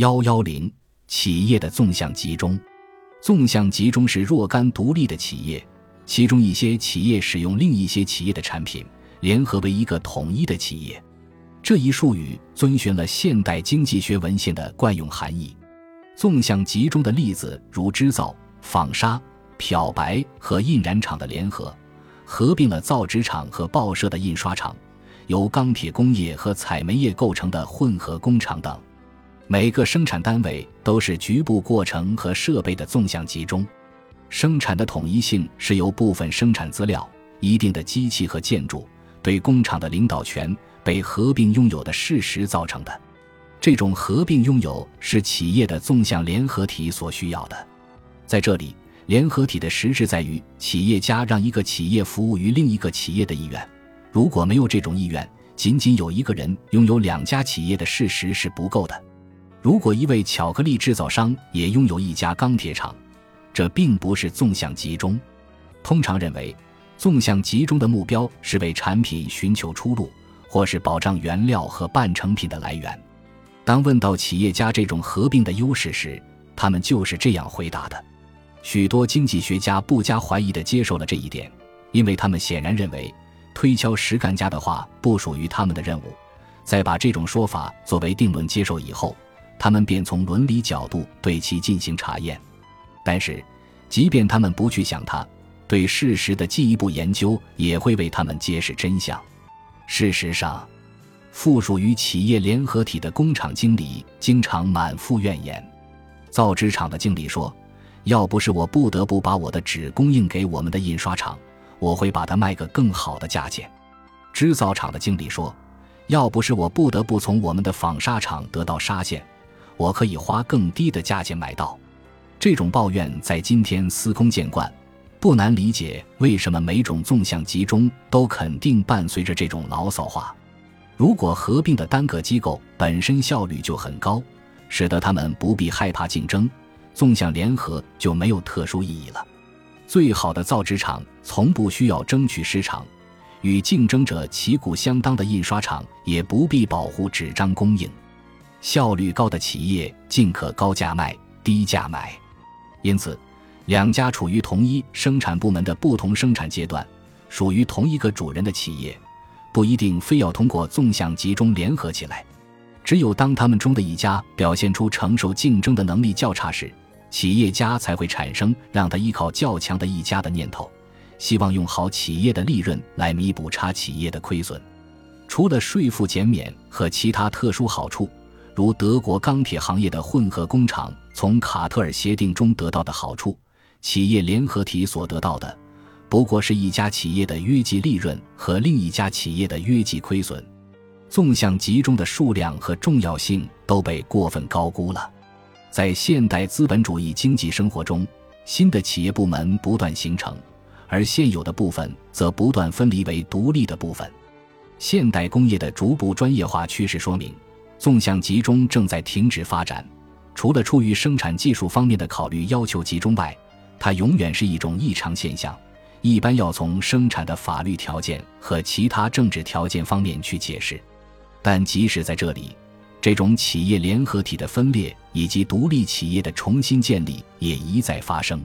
110企业的纵向集中。纵向集中是若干独立的企业，其中一些企业使用另一些企业的产品，联合为一个统一的企业。这一术语遵循了现代经济学文献的惯用含义。纵向集中的例子如织造、纺纱、漂白和印染厂的联合，合并了造纸厂和报社的印刷厂，由钢铁工业和采煤业构成的混合工厂等。每个生产单位都是局部过程和设备的纵向集中。生产的统一性是由部分生产资料、一定的机器和建筑对工厂的领导权被合并拥有的事实造成的。这种合并拥有是企业的纵向联合体所需要的。在这里，联合体的实质在于企业家让一个企业服务于另一个企业的意愿。如果没有这种意愿，仅仅有一个人拥有两家企业的事实是不够的。如果一位巧克力制造商也拥有一家钢铁厂，这并不是纵向集中。通常认为，纵向集中的目标是为产品寻求出路，或是保障原料和半成品的来源。当问到企业家这种合并的优势时，他们就是这样回答的。许多经济学家不加怀疑地接受了这一点，因为他们显然认为，推敲实干家的话不属于他们的任务。在把这种说法作为定论接受以后，他们便从伦理角度对其进行查验。但是，即便他们不去想它，对事实的进一步研究也会为他们揭示真相。事实上，附属于企业联合体的工厂经理经常满腹怨言。造纸厂的经理说，要不是我不得不把我的纸供应给我们的印刷厂，我会把它卖个更好的价钱。织造厂的经理说，要不是我不得不从我们的纺纱厂得到纱线，我可以花更低的价钱买到。这种抱怨在今天司空见惯，不难理解为什么每种纵向集中都肯定伴随着这种牢骚话。如果合并的单个机构本身效率就很高，使得他们不必害怕竞争，纵向联合就没有特殊意义了。最好的造纸厂从不需要争取市场，与竞争者旗鼓相当的印刷厂也不必保护纸张供应。效率高的企业尽可高价卖、低价买。因此，两家处于同一生产部门的不同生产阶段，属于同一个主人的企业，不一定非要通过纵向集中联合起来。只有当他们中的一家表现出承受竞争的能力较差时，企业家才会产生让他依靠较强的一家的念头，希望用好企业的利润来弥补差企业的亏损。除了税负减免和其他特殊好处，如德国钢铁行业的混合工厂从卡特尔协定中得到的好处，企业联合体所得到的不过是一家企业的约计利润和另一家企业的约计亏损。纵向集中的数量和重要性都被过分高估了。在现代资本主义经济生活中，新的企业部门不断形成，而现有的部分则不断分离为独立的部分。现代工业的逐步专业化趋势说明，纵向集中正在停止发展。除了出于生产技术方面的考虑要求集中外，它永远是一种异常现象，一般要从生产的法律条件和其他政治条件方面去解释。但即使在这里，这种企业联合体的分裂以及独立企业的重新建立也一再发生。